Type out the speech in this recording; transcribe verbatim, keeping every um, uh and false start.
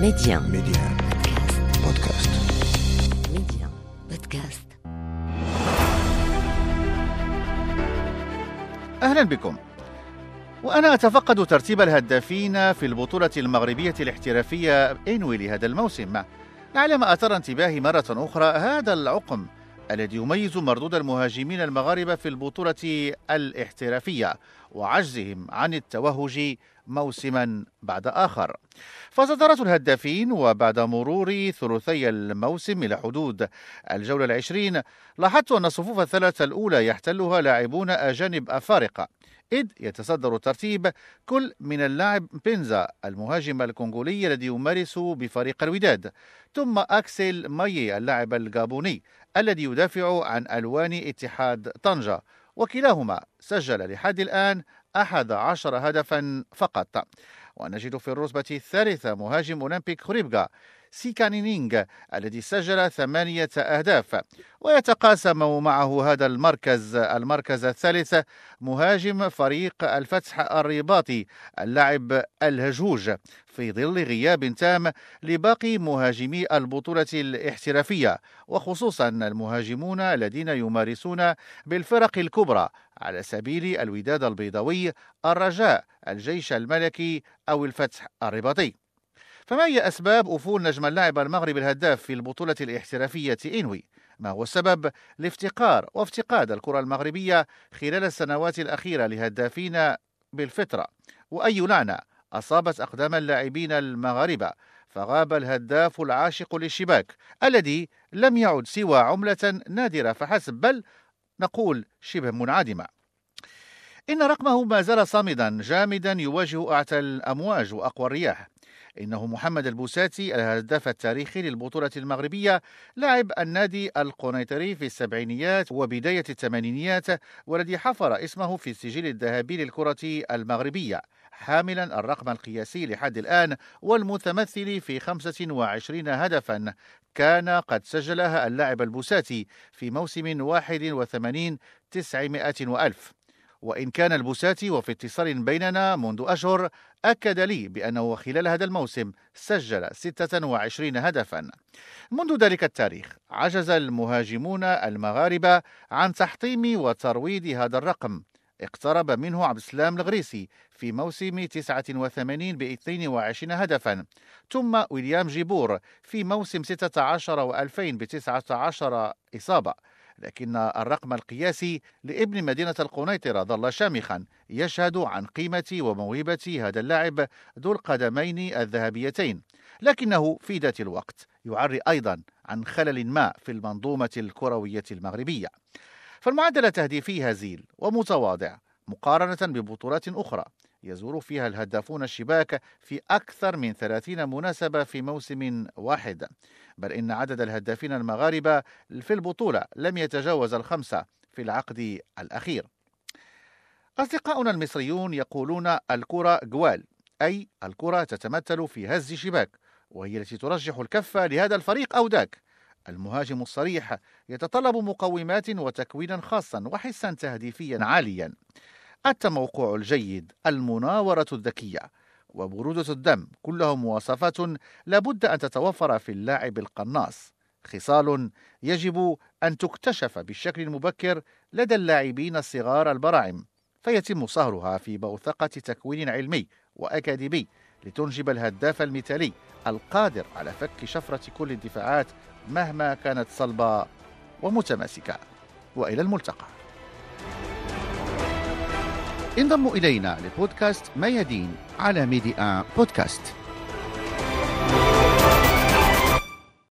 ميديان ميديان بودكاست ميديان بودكاست. أهلا بكم. وأنا أتفقد ترتيب الهدافين في البطولة المغربية الاحترافية إنوي لهذا الموسم. على ما أثار انتباهي مرة أخرى هذا العقم الذي يميز مردود المهاجمين المغاربة في البطولة الاحترافية وعجزهم عن التوهج موسما بعد آخر. فصدارة الهدافين وبعد مرور ثلثي الموسم إلى حدود الجولة العشرين، لاحظت أن الصفوف الثلاثة الأولى يحتلها لاعبون أجانب أفارقة، إذ يتصدر الترتيب كل من اللاعب بينزا المهاجم الكونغولي الذي يمارس بفريق الوداد، ثم اكسل ماي اللاعب الغابوني الذي يدافع عن ألوان اتحاد طنجة، وكلاهما سجل لحد الآن أحد عشر هدفا فقط. ونجد في الرتبة الثالثة مهاجم أولمبيك خريبكا سيكانينينغ الذي سجل ثمانية أهداف، ويتقاسم معه هذا المركز المركز الثالث مهاجم فريق الفتح الرباطي اللاعب الهجوج، في ظل غياب تام لباقي مهاجمي البطولة الاحترافية، وخصوصا المهاجمون الذين يمارسون بالفرق الكبرى على سبيل الوداد البيضاوي، الرجاء، الجيش الملكي أو الفتح الرباطي. فما هي أسباب أفول نجم اللاعب المغربي الهداف في البطولة الاحترافية إنوي؟ ما هو السبب لافتقار وافتقاد الكرة المغربية خلال السنوات الأخيرة لهدافين بالفطرة؟ وأي لعنة أصابت أقدام اللاعبين المغاربة فغاب الهداف العاشق للشباك الذي لم يعد سوى عملة نادرة فحسب، بل نقول شبه منعدمة. إن رقمه ما زال صامدا جامدا يواجه أعتى الأمواج وأقوى الرياح. إنه محمد البوساتي الهداف التاريخي للبطولة المغربية، لاعب النادي القنيطري في السبعينيات وبداية الثمانينيات، والذي حفر اسمه في السجل الذهبي للكرة المغربية، حاملا الرقم القياسي لحد الآن والمتمثل في خمسة وعشرين هدفا كان قد سجلها اللاعب البوساتي في موسم واحد وثمانين تسعمائة وألف. وإن كان البوساتي وفي اتصال بيننا منذ أشهر، أكد لي بأنه خلال هذا الموسم سجل ستة وعشرين هدفا. منذ ذلك التاريخ عجز المهاجمون المغاربة عن تحطيم وترويض هذا الرقم. اقترب منه عبد السلام الغريسي في موسم تسعة وثمانين ب اثنين وعشرين هدفا، ثم ويليام جيبور في موسم ستة عشر و2000 ب تسعة عشر إصابة. لكن الرقم القياسي لابن مدينة القنيطرة ظل شامخا، يشهد عن قيمة وموهبة هذا اللاعب ذو القدمين الذهبيتين. لكنه في ذات الوقت يعري أيضا عن خلل ما في المنظومة الكروية المغربية. فالمعدل التهديفي هزيل ومتواضع مقارنة ببطولات أخرى يزور فيها الهدافون الشباك في أكثر من ثلاثين مناسبة في موسم واحد، بل إن عدد الهدافين المغاربة في البطولة لم يتجاوز الخمسة في العقد الأخير. أصدقاؤنا المصريون يقولون الكرة جوال، أي الكرة تتمثل في هز شباك، وهي التي ترجح الكف لهذا الفريق أو ذاك. المهاجم الصريح يتطلب مقومات وتكوينا خاصا وحسا تهديفيا عاليا، التموقع الجيد، المناورة الذكية، وبرودة الدم، كلهم مواصفات لابد أن تتوفر في اللاعب القناص، خصال يجب أن تكتشف بالشكل المبكر لدى اللاعبين الصغار البراعم، فيتم صهرها في بوثقة تكوين علمي وأكاديمي لتنجب الهداف المثالي القادر على فك شفرة كل الدفاعات مهما كانت صلبة ومتماسكة. وإلى الملتقى. انضموا إلينا لبودكاست ميادين على ميديا بودكاست.